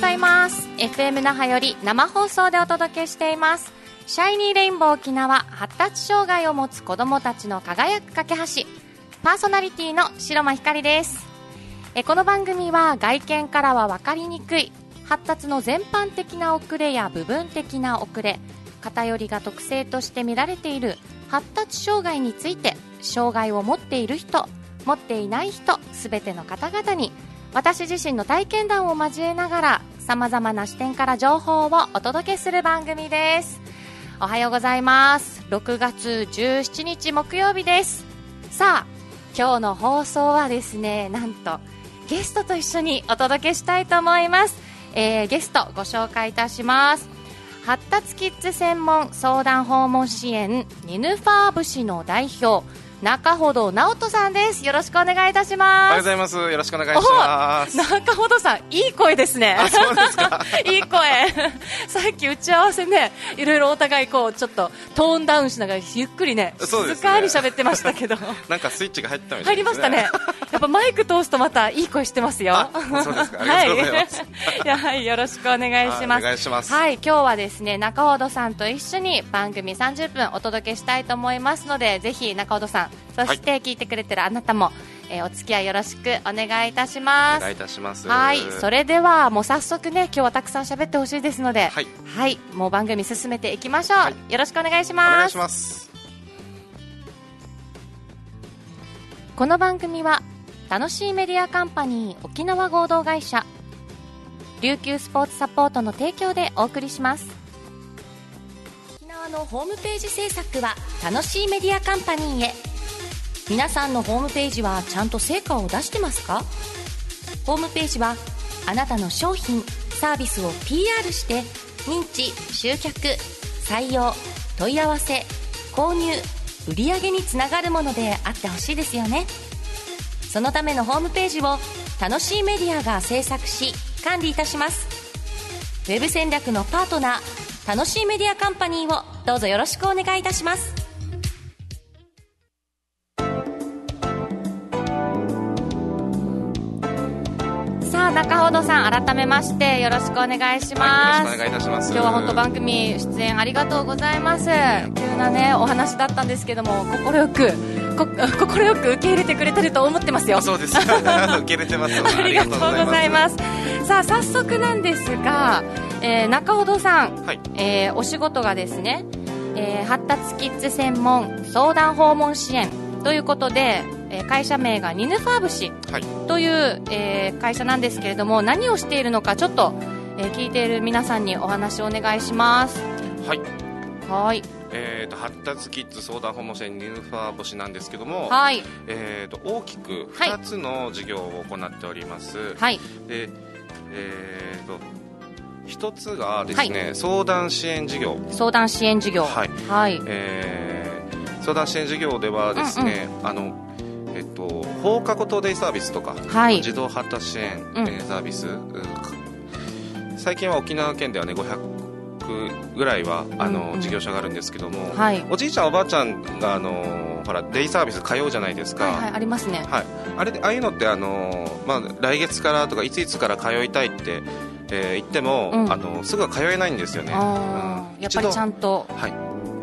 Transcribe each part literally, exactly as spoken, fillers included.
ざいます。 エフエム 那覇より生放送でお届けしています。シャイニーレインボー沖縄、発達障害を持つ子どもたちの輝く架け橋、パーソナリティの白間光です。えこの番組は外見からは分かりにくい発達の全般的な遅れや部分的な遅れ、偏りが特性として見られている発達障害について、障害を持っている人、持っていない人、すべての方々に私自身の体験談を交えながらさまざまな視点から情報をお届けする番組です。おはようございます。ろくがつじゅうしちにち木曜日です。さあ今日の放送はですね、なんとゲストと一緒にお届けしたいと思います。えー、ゲストご紹介いたします。発達キッズ専門相談訪問支援ニヌファー節の代表、中ほど直人さんです。よろしくお願いいたします。おはようございます。よろしくお願いします。中ほどさん、いい声ですね。あ、そうですか。いい声さっき打ち合わせね、いろいろお互いこうちょっとトーンダウンしながらゆっくりね、静かに喋ってましたけど、ね、なんかスイッチが入ったみたいですね。入りましたね。やっぱマイク通すとまたいい声してますよ。そうですか。ありがとうございます。はい、いや、はい、よろしくお願いします。お願いします。はい、今日はですね、中ほどさんと一緒に番組さんじゅっぷんお届けしたいと思いますので、ぜひ中ほどさん、そして聞いてくれてるあなたも、はい、えー、お付き合いよろしくお願いいたします。お願いいたします。はい、それではもう早速ね、今日はたくさん喋ってほしいですので、はい、はい、もう番組進めていきましょう。はい、よろしくお願いします。お願いします。この番組は楽しいメディアカンパニー沖縄合同会社、琉球スポーツサポートの提供でお送りします。沖縄のホームページ制作は楽しいメディアカンパニーへ。皆さんのホームページはちゃんと成果を出してますか？ホームページはあなたの商品・サービスを ピーアール して認知・集客・採用・問い合わせ・購入・売上につながるものであってほしいですよね。そのためのホームページを楽しいメディアが制作し管理いたします。ウェブ戦略のパートナー、楽しいメディアカンパニーをどうぞよろしくお願いいたします。中ほどさん、改めましてよろしくお願いします。はい、よろしくお願いいたします。今日は本当番組出演ありがとうございます。急なねお話だったんですけども、心よくこ心よく受け入れてくれてると思ってますよ。そうです。受け入れてます。ありがとうございます。さあ早速なんですが、えー、中ほどさん、はい、えー、お仕事がですね、えー、発達キッズ専門相談訪問支援ということで。会社名がニヌファー節という、えー、会社なんですけれども、何をしているのかちょっと、えー、聞いている皆さんにお話をお願いします。はい、はい、えー、と発達キッズ相談訪問支援ニヌファー節なんですけども、はい、えー、と大きくふたつの事業を行っております。はい、で、えー、とひとつがですね、はい、相談支援事業相談支援事業、はい、はい、えー、相談支援事業ではですね、うんうん、あのえっと、放課後等デイサービスとか、はい、児童発達支援、うん、えー、サービス、うん、最近は沖縄県では、ね、ごひゃくぐらいはあの、うんうん、事業者があるんですけども、はい、おじいちゃんおばあちゃんがあのほらデイサービス通うじゃないですか、はいはい、ありますね、はい、あれでああいうのってあの、まあ、来月からとかいついつから通いたいって、えー、言っても、うん、あのすぐは通えないんですよね、うん、やっぱりちゃんと、はい、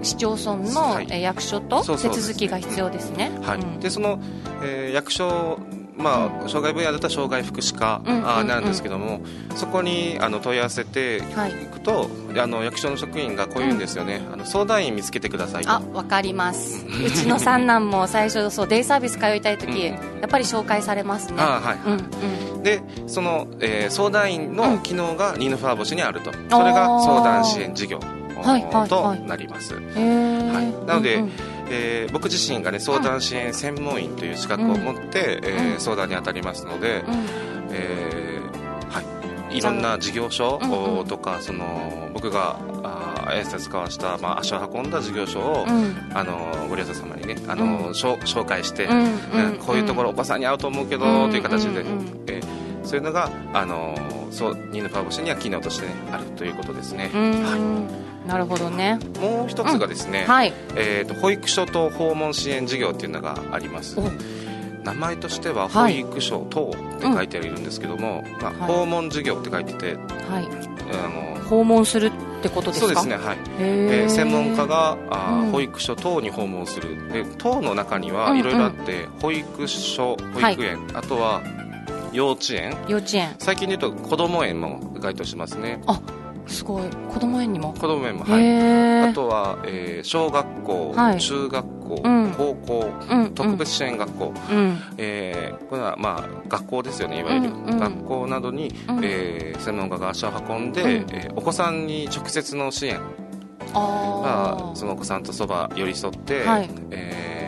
市町村の役所と手続きが必要ですね。その、えー、役所、まあ、障害分野だったら障害福祉課、うん、あなんですけども、うん、そこにあの問い合わせていくと、はい、あの役所の職員がこう言うんですよね、うん、あの相談員見つけてくださいと。あ、わかります。うちの三男も最初そうデイサービス通いたいとき、うん、やっぱり紹介されますね。あ、はいはい、うんうん、でその、えー、相談員の機能がニヌファー節にあると、うん、それが相談支援事業となります。はいはい、なので、うんうん、えー、僕自身が、ね、相談支援専門員という資格を持って、うん、えー、相談に当たりますので、うん、えー、はい、いろんな事業所とか、うんうん、その僕が挨拶交わした、まあ、足を運んだ事業所を、うん、あのご利用者様に、ね、あの、うん、紹介して、うんうんうん、こういうところおばさんに合うと思うけど、うんうん、という形で、えー、そういうのがあのそうニヌファー節には機能として、ね、あるということですね。うん、はい、なるほどね。もう一つがですね、うん、はい、えーと、保育所等訪問支援事業というのがあります。名前としては保育所等って書いてあるんですけども、はいうんまあ、訪問事業って書いてて、はい、あの訪問するってことですか。そうですね、はいえー、専門家があ、うん、保育所等に訪問するで等の中にはいろいろあって、うんうん、保育所保育園、はい、あとは幼稚園幼稚園最近で言うとこども園も該当しますね。あすごい子ども園にも子ども園もはいあとは、えー、小学校、はい、中学校、うん、高校、うん、特別支援学校、うんえー、これはまあ学校ですよねいわゆる、うんうん、学校などに、うんえー、専門家が足を運んで、うんえー、お子さんに直接の支援がそのお子さんとそば寄り添って、はいえ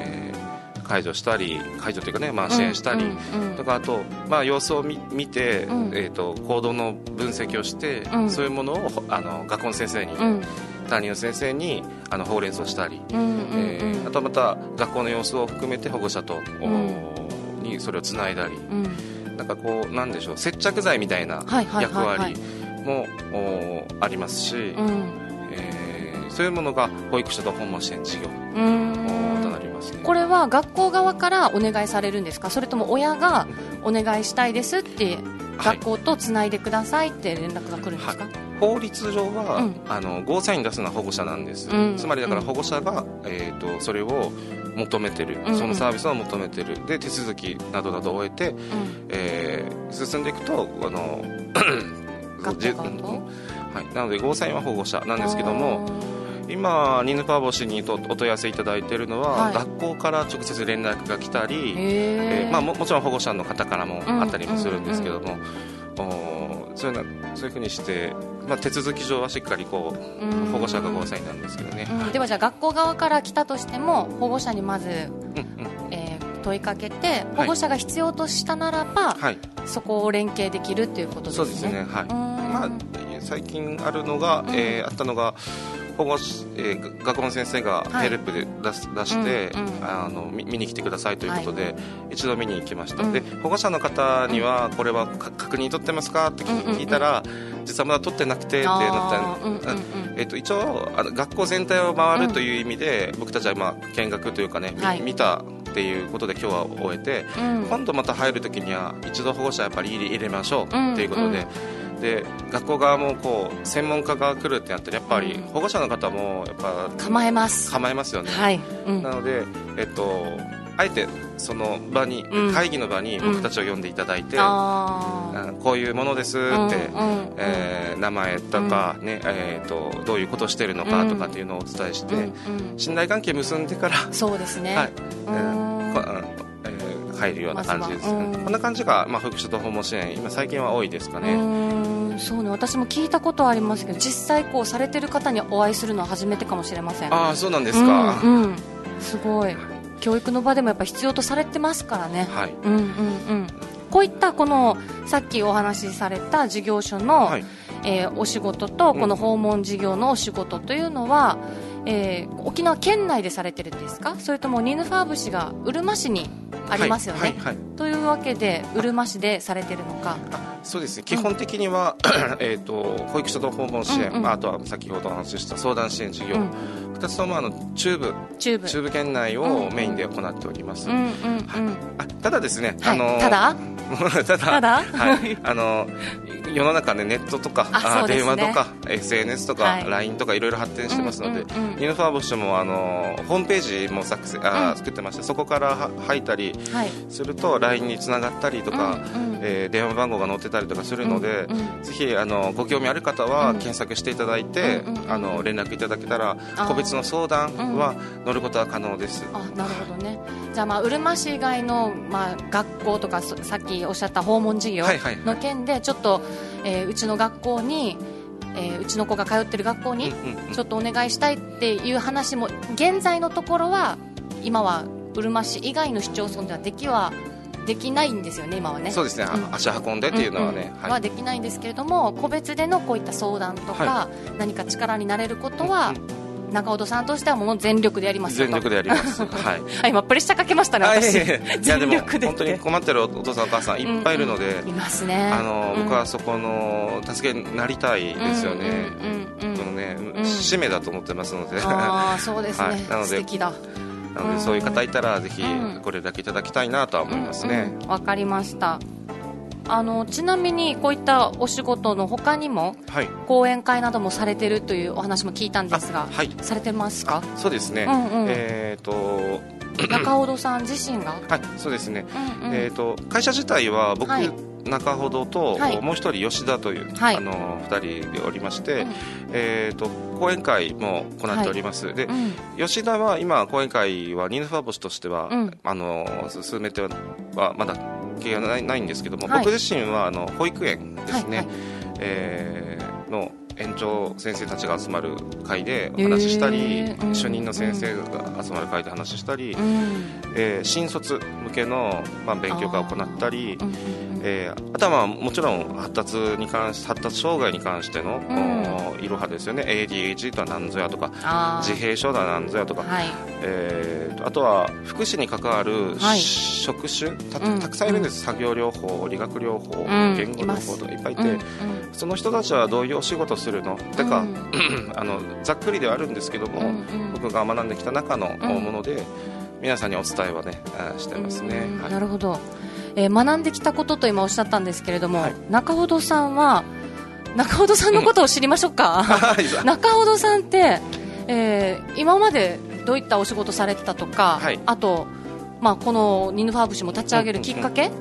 ー、介助したり介助というかね、まあ、支援したり、うんうんうん、とかあと、まあ、様子を見、見て、うんえーと、行動の分析をして、うん、そういうものをあの学校の先生に、うん担任の先生にあのほうれん草したり、うんうんうんえー、あとまた学校の様子を含めて保護者と、うん、にそれをつないだり、うん、なんかこうなんでしょう接着剤みたいな役割も、はい、ありますし、うんえー、そういうものが保育所と訪問支援事業となりますね。これは学校側からお願いされるんですかそれとも親がお願いしたいですって学校とつないでくださいって連絡が来るんですか、はいはい法律上は、うん、あのゴーサイン出すのは保護者なんです、うん、つまりだから保護者が、うんえー、とそれを求めてる、うん、そのサービスを求めてるで手続きなどなどを終えて、うんえー、進んでいくとあの学校はい、なのでゴーサインは保護者なんですけども今ニヌパーボ氏にとお問い合わせいただいているのは、はい、学校から直接連絡が来たり、えーまあ、も, もちろん保護者の方からもあったりもするんですけども、うんうんうん、そういうふうにしてまあ、手続き上はしっかりこう保護者がゴーサインなんですけどね、うん、ではじゃあ学校側から来たとしても保護者にまず、うんうんえー、問いかけて保護者が必要としたならば、はい、そこを連携できるということですね。そうですね、はいまあ、最近あるのが、うんえー、あったのが保護、えー、学校の先生がヘルプで出す、はい、出して、うんうん、あの見に来てくださいということで、はい、一度見に行きました、うん、で保護者の方にはこれは確認取ってますかって聞いたら、うんうんうん、実はまだ取ってなくてってなった、うんうんうんえー、と一応あの学校全体を回るという意味で、うん、僕たちは今見学というかね、はい、見たっていうことで今日は終えて、うん、今度また入るときには一度保護者やっぱり入れましょうということで、うんうんで学校側もこう専門家が来るってなったらやっぱり保護者の方もやっぱ構えます構えますよね、はいうん、なので、えっと、あえてその場に、うん、会議の場に僕たちを呼んでいただいて、うん、あこういうものですって、うんえー、名前とか、ねうんえー、とどういうことをしてるのかとかっていうのをお伝えして、うんうん、信頼関係結んでからそうですね、はいえー入るような感じです、まうん、こんな感じが、まあ、保育所と訪問支援今最近は多いですかね。うんそうね私も聞いたことはありますけど実際こうされてる方にお会いするのは初めてかもしれません。あそうなんですか、うんうん、すごい教育の場でもやっぱ必要とされてますからね、はいうんうんうん、こういったこのさっきお話しされた事業所の、はいえー、お仕事とこの訪問事業のお仕事というのは、うんえー、沖縄県内でされてるんですかそれともニヌファーブ氏がうるま市にありますよね、はいはいはい、というわけでうるま市でされてるのか。あそうですね基本的には、うんえー、と保育所と訪問支援、うんうん、あとは先ほどお話しした相談支援事業、うん、ふたつともあの中部、中部、中部県内をメインで行っております、うんうんはい、あただですね、はいあのー、ただただ、ただ、はい、あの世の中、ね、ネットとかああ、ね、電話とか エスエヌエス とか、はい、ライン とかいろいろ発展してますので、うんうんうん、ニヌファーボ氏もあのホームページも作成あ、うん、作ってましてそこから入ったりすると、はい、ライン につながったりとか、うんうんえー、電話番号が載ってたりとかするので、うんうん、ぜひあのご興味ある方は検索していただいて、うんうん、あの連絡いただけたら個別の相談は乗ることは可能です。あなるほどね。じゃあ、まあ、うるま市以外の、まあ、学校とかさっきおっしゃった訪問事業の件でちょっと、はいはいはいえー、うちの学校に、えー、うちの子が通ってる学校にちょっとお願いしたいっていう話も現在のところは今はうるま市以外の市町村ではできはできないんですよね今はね。そうですね、うん、足運んでっていうのはね、うんうんはい、はできないんですけれども個別でのこういった相談とか、はい、何か力になれることは、うんうん中尾さんとしてはもう全力でやりますよと。全力でやります、はい、今プレッシャーかけましたね私。いやいや全力で。でも本当に困ってるお父さんお母さんいっぱいいるので、うんうん、いますね。あの、うん、僕はそこの助けになりたいですよね。使命だと思ってますので。ああそうですね、はい、なので素敵だ。なのでそういう方いたらぜひご連絡いただきたいなとは思いますね。わ、うんうん、かりました。あのちなみにこういったお仕事の他にも、はい、講演会などもされてるというお話も聞いたんですが、はい、されてますか？そうですね、うんうん、えーと中ほどさん自身がはいそうですね、うんうん、えーと会社自体は僕、はい、中ほどと、はい、もう一人吉田という、はい、あのふたりでおりまして、うん、えーと講演会も行っております、はい、で、うん、吉田は今講演会はニーファボスとしては、うん、あの進めてはまだ経営はな い, ないんですけども、はい、僕自身はあの保育園ですね、はいはい、えー、の園長先生たちが集まる会でお話ししたり、えー、主任の先生が集まる会で話したり、うん、えー、新卒向けの、まあ、勉強会を行ったり、あ、えー、あとはもちろん発達に関し発達障害に関してのいろはですよね。 エーディーエイチディー とは何ぞやとか、自閉症とは何ぞやとか、はい、えー、あとは福祉に関わる、はい、職種 た, たくさんいるんです、うん、作業療法、理学療法、うん、言語療法とかいっぱいいて、うん、その人たちはどういうお仕事をするの、うん、てかあのざっくりではあるんですけども、うん、僕が学んできた中のもので、うん、皆さんにお伝えは、ね、してますね、うん、はい、なるほど。えー、学んできたことと今おっしゃったんですけれども、はい、中ほどさんは中ほどさんのことを知りましょうか、うん、中ほどさんって、えー、今までどういったお仕事されてたとか、はい、あと、まあ、このニヌファーブ氏も立ち上げるきっかけ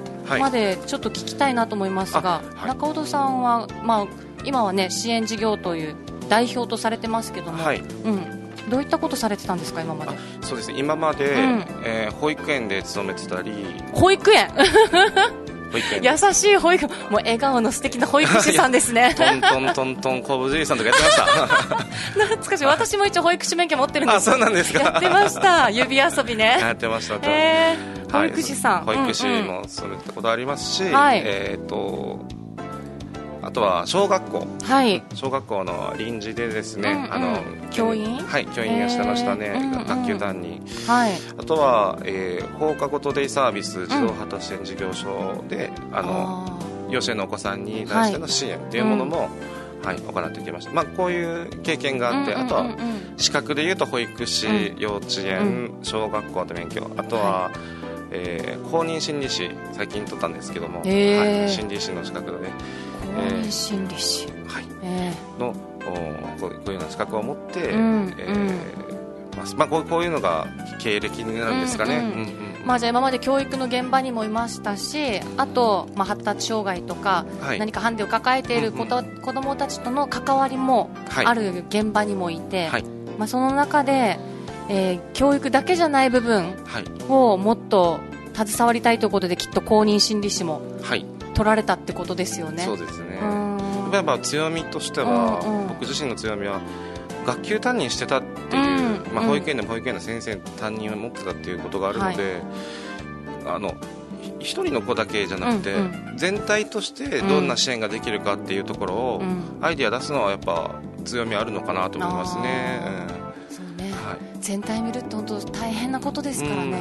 までちょっと聞きたいなと思いますが、はい、中ほどさんは、まあ、今は、ね、支援事業という代表とされてますけども、はい、うん、どういったことされてたんですか今まで？そうですね、今まで、うん、えー、保育園で勤めてたり、保育園保育園優しい保育、もう笑顔の素敵な保育士さんですねトントントントンコブジェリさんとかやってました懐かしい。私も一応保育士免許持ってるんです。あ、そうなんですか。やってました、指遊びねやってました、えー、保育士さん、はい、保育士も勤めてたことありますし、うんうん、えーとあとは小学校、はい、小学校の臨時でですね、うんうん、あの教員、はい、教員をしてましたね、学級担任、はい、あとは、えー、放課後トデイサービス児童発達支援事業所で、うん、あのあ幼稚園のお子さんに対しての支援というものも、はい、うん、はい、行ってきました、まあ、こういう経験があって、うんうんうんうん、あとは資格でいうと保育士、うん、幼稚園、うん、小学校の免許、あとは、はい、えー、公認心理師最近取ったんですけども、えーはい、心理師の資格で、ね、公認心理師、えーはい、えー、のこういうような資格を持って、うん、えーまあ、こういうのが経歴になるんですかね、うんうんうんうん、まあ、じゃあ今まで教育の現場にもいましたし、あと、まあ、発達障害とか、はい、何かハンデを抱えている子ど、うんうん、子どもたちとの関わりもある現場にもいて、はい、まあ、その中でえー、教育だけじゃない部分をもっと携わりたいということで、きっと公認心理師も取られたってことですよね、はい、そうですね。やっぱ強みとしては、うんうん、僕自身の強みは学級担任してたっていう、うん、まあ、保育園でも保育園の先生担任を持ってたっていうことがあるので、はい、あの一人の子だけじゃなくて、うんうん、全体としてどんな支援ができるかっていうところを、うん、アイデア出すのはやっぱ強みあるのかなと思いますね、うん、そうね、はい、全体見るって本当大変なことですからね、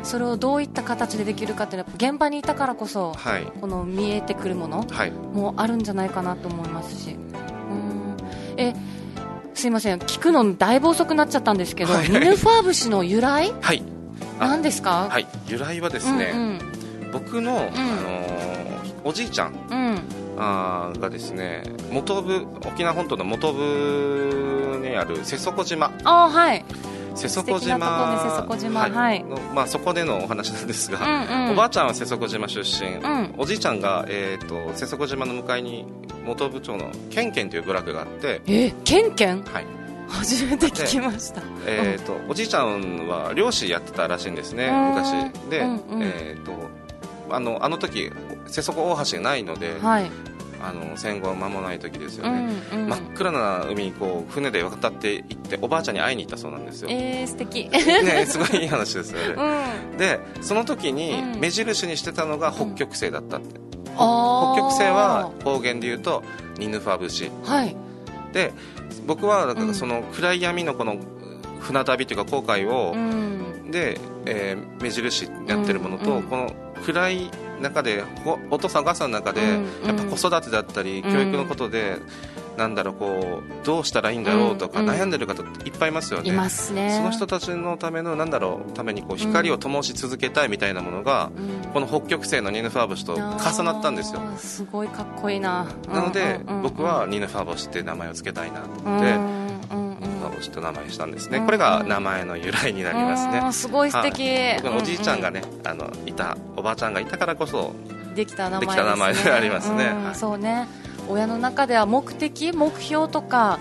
うん、それをどういった形でできるかっていうのは現場にいたからこそ、はい、この見えてくるものもあるんじゃないかなと思いますし、はい、うん、えすいません、聞くのだいぶ遅くなっちゃったんですけど、はい、ニヌファーブ氏の由来、はい、何ですか？はい、由来はですね、うんうん、僕の、うん、あのー、おじいちゃん、うん、あがですね、元部沖縄本島の元部にある瀬底島、あ、はい瀬底島のそこでのお話なんですが、うんうん、おばあちゃんは瀬底島出身、うん、おじいちゃんが、えー、と瀬底島の向かいに元部町のケンケンという部落があって、えケンケン、はい、初めて聞きました。えーとうん、おじいちゃんは漁師やってたらしいんですね、昔で、うんうん、えー、とあのあの時瀬底大橋がないので、はい、あの戦後間もない時ですよね、うんうん、真っ暗な海こう船で渡って行っておばあちゃんに会いに行ったそうなんですよ。えー、素敵、ね、すごいいい話ですよね、うん、でその時に目印にしてたのが北極星だったって、うん、北極星は方言で言うとニヌファブシ、はい、で僕はだからその暗い闇のこの船旅というか航海を、うん、で、えー、目印になってるものと、うんうん、この暗い中でお父さんお母さんの中でやっぱ子育てだったり教育のことでなんだろう、こうどうしたらいいんだろうとか悩んでる方っていっぱいいますよね。いますね。その人たちのためのなんだろう、ためにこう光を灯し続けたいみたいなものが、うん、この北極星のニーヌ・ファーブ氏と重なったんですよ。すごいかっこいいな。なので、うんうんうんうん、僕はニーヌ・ファーブ氏って名前をつけたいなと思って、うんと名前したんですね。これが名前の由来になりますね。うん、すごい素敵。はあ、僕のおじいちゃんがね、うんうん、あのいたおばあちゃんがいたからこそできた名前ですね。できた名前でありますね。うんはい、そうね。親の中では目的目標とか、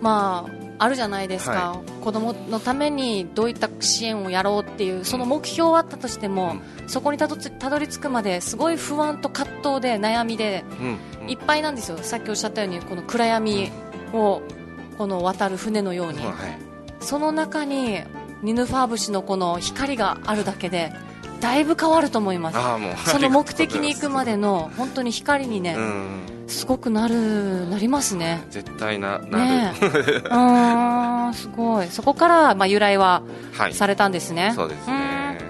まあ、あるじゃないですか。はい、子供のためにどういった支援をやろうっていうその目標はあったとしても、うん、そこにたど、たどり着くまですごい不安と葛藤で悩みで、うんうん、いっぱいなんですよ。さっきおっしゃったようにこの暗闇を、うんこの渡る船のように、はい、その中にニヌファーブ氏のこの光があるだけでだいぶ変わると思います。あもうその目的に行くまでの本当に光にね、うん、すごくなるなりますね。絶対ななる、ね、あすごい。そこから、まあ、由来はされたんですね。はい、そうですね。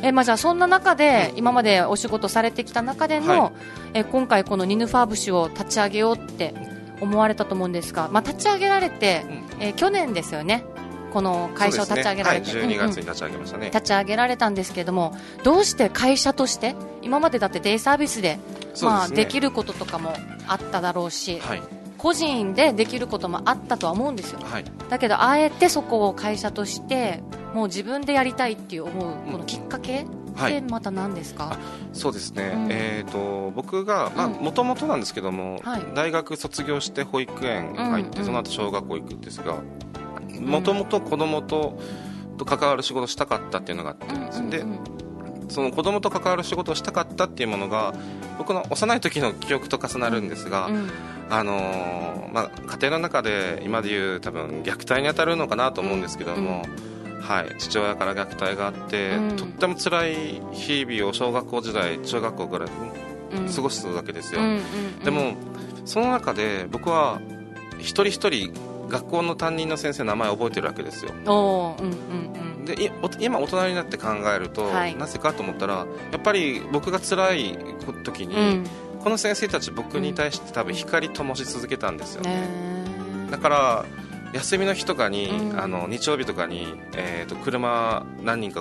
え、まあ、じゃあそんな中で今までお仕事されてきた中での、はい、え今回このニヌファーブ氏を立ち上げようって思われたと思うんですが、まあ、立ち上げられて、うんえー、去年ですよね。この会社を立ち上げられて、そうですね。はい、じゅうにがつに立ち上げましたね。うんうん、立ち上げられたんですけれども、どうして会社として今までだってデイサービスで、まあ、できることとかもあっただろうし、はい、個人でできることもあったとは思うんですよ。はい、だけどあえてそこを会社としてもう自分でやりたいっていう思うこのきっかけ、うんはい、また何ですか。そうですね、うんえー、と僕がもともとなんですけども、はい、大学卒業して保育園入って、うんうん、その後小学校行くんですが、もともと子どもと関わる仕事をしたかったっていうのがあって、うん、でその子どもと関わる仕事をしたかったっていうものが僕の幼い時の記憶と重なるんですが、うんうんあのーまあ、家庭の中で今でいう多分虐待に当たるのかなと思うんですけども、うんうんはい、父親から虐待があって、うん、とっても辛い日々を小学校時代中学校ぐらい過ごすわけですよ。うんうんうんうん、でもその中で僕は一人一人学校の担任の先生の名前を覚えてるわけですよ。おー、うんうんうん、で今大人になって考えると、はい、なぜかと思ったらやっぱり僕が辛い時に、うん、この先生たち僕に対して多分光灯し続けたんですよね。うん、だから休みの日とかに、うん、あの日曜日とかに、えー、と車何人か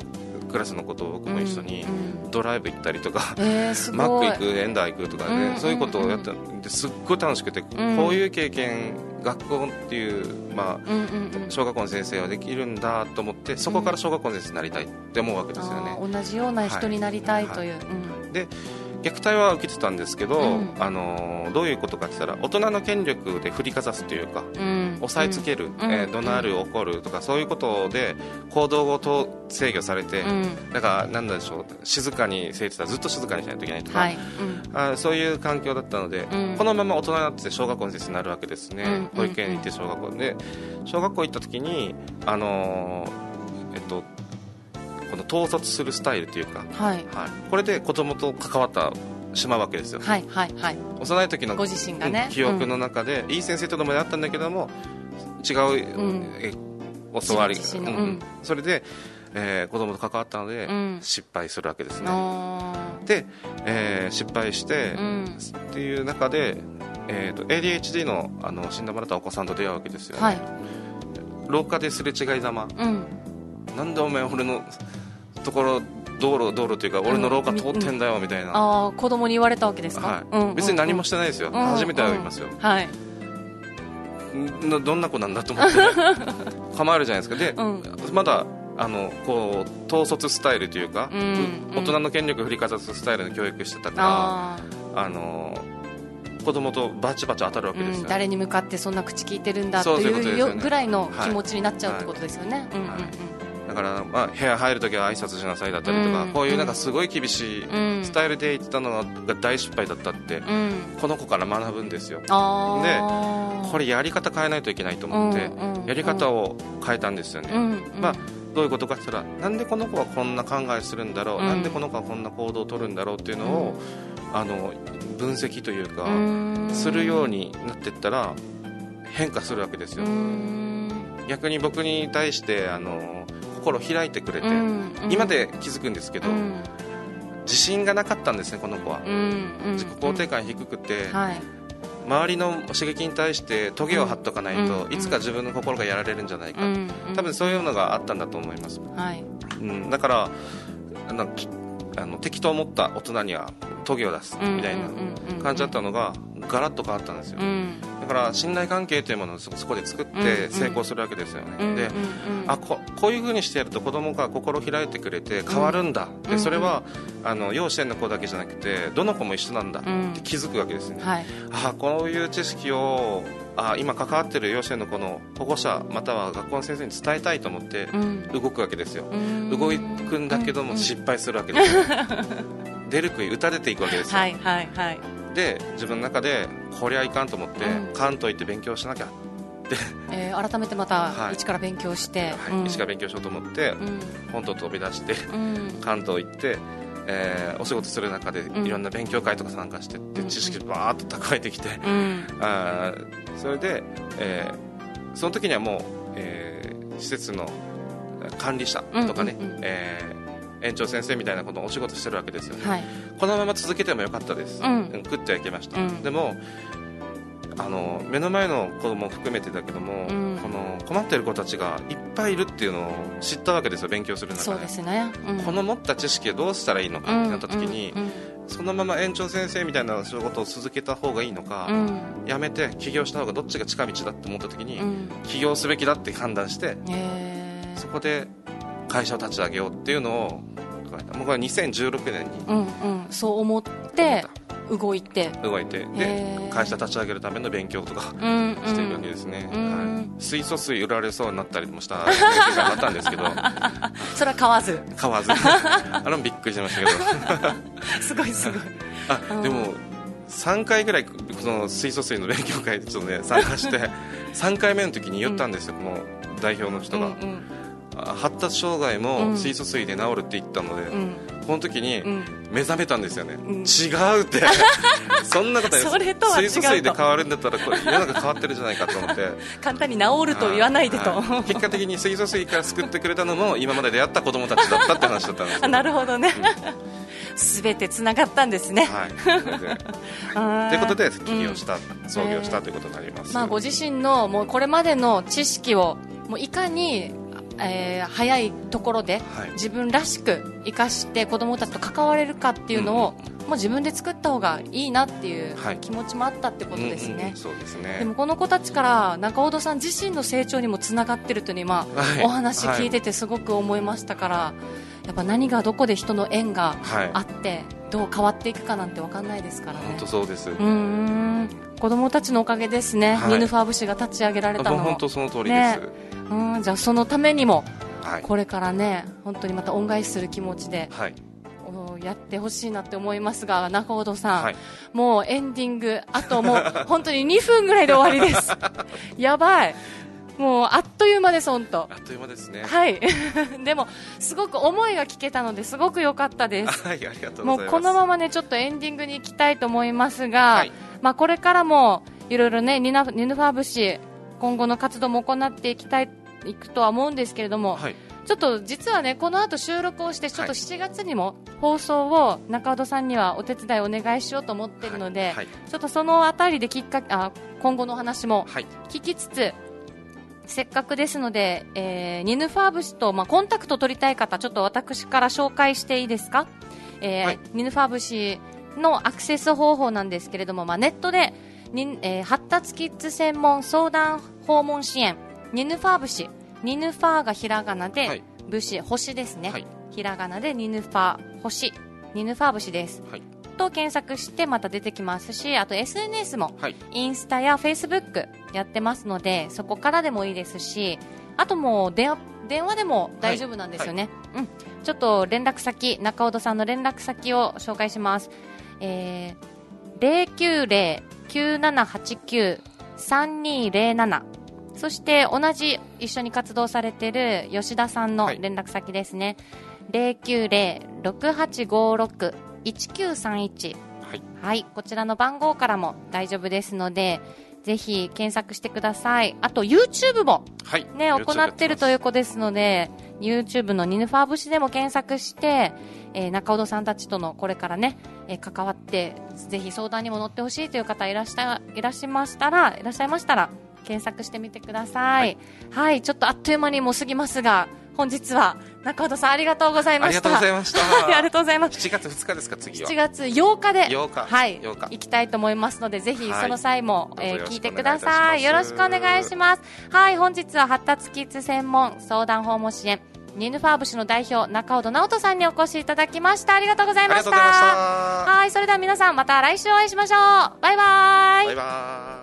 クラスの子と僕も一緒にドライブ行ったりとか、うんえー、マック行くエンダー行くとかね、うんうんうん、そういうことをやったんですっごい楽しくて、うん、こういう経験学校っていう、まあうんうんうん、小学校の先生はできるんだと思ってそこから小学校の先生になりたいって思うわけですよね。うん、同じような人になりたいという、はいはいうん、で虐待は受けてたんですけど、うん、あのどういうことかって言ったら大人の権力で振りかざすというか、うん、押さえつける、うんえー、怒鳴る、うん、怒るとかそういうことで行動をと制御されて、うん、だからなんでしょう静かに生徒はずっと静かにしないといけないとか、はいうん、あそういう環境だったので、うん、このまま大人になって小学校の先生になるわけですね。うん、保育園に行って小学校で小学校行った時にあのー、えっとこの統率するスタイルというか、はいはい、これで子供と関わったしまうわけですよ。はいはいはい、幼い時のご自身が、ね、記憶の中で、うん、いい先生とでもやったんだけども違う、うん、え教わり、うんうん、それで、えー、子供と関わったので、うん、失敗するわけですね。で、えー、失敗して、うん、っていう中で、えー、と エーディーエイチディー の, あの死んでもらったお子さんと出会うわけですよね。はい、廊下ですれ違いざま、うんなんでお前俺のところ道路道路というか俺の廊下通ってんだよみたいな、うんうん、あ子供に言われたわけですか。はいうんうん、別に何もしてないですよ。うんうん、初めて会いますよ。うんはい、どんな子なんだと思って構えるじゃないですか。で、うん、まだあのこう統率スタイルというか、うんうん、大人の権力を振りかざすスタイルの教育してたからああの子供とバチバチ当たるわけですよね。うん、誰に向かってそんな口聞いてるんだというぐらいの気持ちになっちゃうってことですよね。はいはいはいうんだからまあ部屋入るときは挨拶しなさいだったりとか、うん、こういうなんかすごい厳しいスタイルで言ってたのが大失敗だったって、うん、この子から学ぶんですよ。あでこれやり方変えないといけないと思って、うんうん、やり方を変えたんですよね。うんうんまあ、どういうことかって言ったらなんでこの子はこんな考えするんだろう、うん、なんでこの子はこんな行動を取るんだろうっていうのを、うん、あの分析というかするようになっていったら変化するわけですよ。うん逆に僕に対してあの心を開いてくれて、うんうん、今で気づくんですけど、うん、自信がなかったんですねこの子は。うんうんうん、自己肯定感低くて、はい、周りの刺激に対してトゲを張っとかないと、うん、いつか自分の心がやられるんじゃないか、うん、多分そういうのがあったんだと思います、はいうん、だからあのあの敵と思った大人にはトゲを出すみたいな感じだったのがガラッと変わったんですよ、うん、だから信頼関係というものをそこで作って成功するわけですよね、うんうん、で、あ、こ、こういう風にしてやると子供が心を開いてくれて変わるんだ、うん、でそれはあの幼稚園の子だけじゃなくてどの子も一緒なんだって気づくわけですね、うんはい、あ、こういう知識をあ今関わっている幼稚園の子の保護者または学校の先生に伝えたいと思って動くわけですよ、うん、動くんだけども失敗するわけですよ、うん、出る杭打たれていくわけですよ、はいはいはい、で自分の中でこりゃいかんと思って、うん、関東行って勉強しなきゃって、えー、改めてまた一から勉強して、はいはいうん、一から勉強しようと思って、うん、本島飛び出して、うん、関東行ってえー、お仕事する中でいろんな勉強会とか参加してって知識バーっと蓄えてきて、うん、あそれで、えー、その時にはもう、えー、施設の管理者とかね、うんうんうんえー、園長先生みたいなことをお仕事してるわけですよね、はい、このまま続けてもよかったです、うん、食ってはいけました、うん、でもあの目の前の子供も含めてだけども、うん、この困っている子たちがいっぱいいるっていうのを知ったわけですよ、勉強する中で。そうですね、うん、この持った知識をどうしたらいいのかってなった時に、うんうんうん、そのまま園長先生みたいな仕事を続けた方がいいのか、うん、やめて起業した方がどっちが近道だって思った時に、うん、起業すべきだって判断して、うん、そこで会社を立ち上げようっていうのを僕はにせんじゅうろくねんに、うんうん、そう思って動いて動いてで会社立ち上げるための勉強とかしているわけですね、うんうんはい、水素水売られそうになったりもした経験があったんですけどそれは買わず買わずあれもびっくりしましたけどすごいすごいあでもさんかいぐらいその水素水の勉強会でちょっと、ね、参加してさんかいめの時に言ったんですよ、うん、もう代表の人が、うんうん、発達障害も水素水で治るって言ったので、うんうんこの時に目覚めたんですよね、うん、違うってそんなことそれとは違うと水素水で変わるんだったらこれ世の中変わってるじゃないかと思って簡単に治ると言わないでと結果的に水素水から救ってくれたのも今まで出会った子どもたちだったって話だったんですあなるほどね、うん、全てつながったんですね、はい、ということで起業した、うん、創業したということになります、えーまあ、ご自身のもうこれまでの知識をもういかにえー、早いところで自分らしく生かして子どもたちと関われるかっていうのを、はいうん、もう自分で作った方がいいなっていう気持ちもあったってことですね、はいうんうん、そうですねでもこの子たちから中尾さん自身の成長にもつながってるというの今、はい、お話聞いててすごく思いましたから、はい、やっぱ何がどこで人の縁があって、はい、どう変わっていくかなんて分かんないですからね本当そうですうーん子どもたちのおかげですね、はい、ニヌファーブ氏が立ち上げられたの本当その通りです、ねうんじゃあそのためにもこれからね、はい、本当にまた恩返しする気持ちで、はい、やってほしいなって思いますが中尾さん、はい、もうエンディングあともう本当ににふんぐらいで終わりですやばいもうあっという間です本当あっという間ですねはいでもすごく思いが聞けたのですごく良かったですはいありがとうございますもうこのままねちょっとエンディングに行きたいと思いますが、はいまあ、これからもいろいろねニヌファーブ氏今後の活動も行っていきたい、いくとは思うんですけれども、はい、ちょっと実はねこの後収録をしてちょっとしちがつにも放送を中尾さんにはお手伝いお願いしようと思っているので、はいはい、ちょっとそのあたりできっかあ今後のお話も聞きつつ、はい、せっかくですので、えー、ニヌファーブ氏と、まあ、コンタクト取りたい方ちょっと私から紹介していいですか、えーはい、ニヌファーブ氏のアクセス方法なんですけれども、まあ、ネットでに、えー、発達キッズ専門相談訪問支援ニヌファーブ氏ニヌファーがひらがなで、はい、ブ氏星ですね、はい、ひらがなでニヌファー星ニヌファーブ氏です、はい、と検索してまた出てきますしあと エスエヌエス も、はい、インスタや Facebook やってますのでそこからでもいいですしあともう電話、電話でも大丈夫なんですよね、はいはいうん、ちょっと連絡先中尾さんの連絡先を紹介します、えー、ゼロきゅうゼロ きゅうななはちきゅう さんにゼロななそして同じ一緒に活動されている吉田さんの連絡先ですね、はい、ゼロきゅうゼロ ろくはちごろく いちきゅうさんいち、はいはい、こちらの番号からも大丈夫ですのでぜひ検索してくださいあと YouTube も、ねはい、行っているということですので YouTube のニヌファー節でも検索して、えー、中尾さんたちとのこれからね、えー、関わってぜひ相談にも乗ってほしいという方いらっしゃいらっしゃいましたらいらっしゃいましたら検索してみてください。はい、はい、ちょっとあっという間にもう過ぎますが、本日は中尾さんありがとうございました。ありがとうございました。ありがとうございます。しちがつふつかですか、次は。しちがつようかで、ようか、はい、ようか行きたいと思いますので、ぜひその際も、はい、えー、聞いてください。よろしくお願いします。はい、本日は発達キッズ専門相談訪問支援ニヌファー節の代表中尾直人さんにお越しいただきました。ありがとうございました。ありがとうございました。はい、それでは皆さんまた来週お会いしましょう。バイバイ。バイバイ。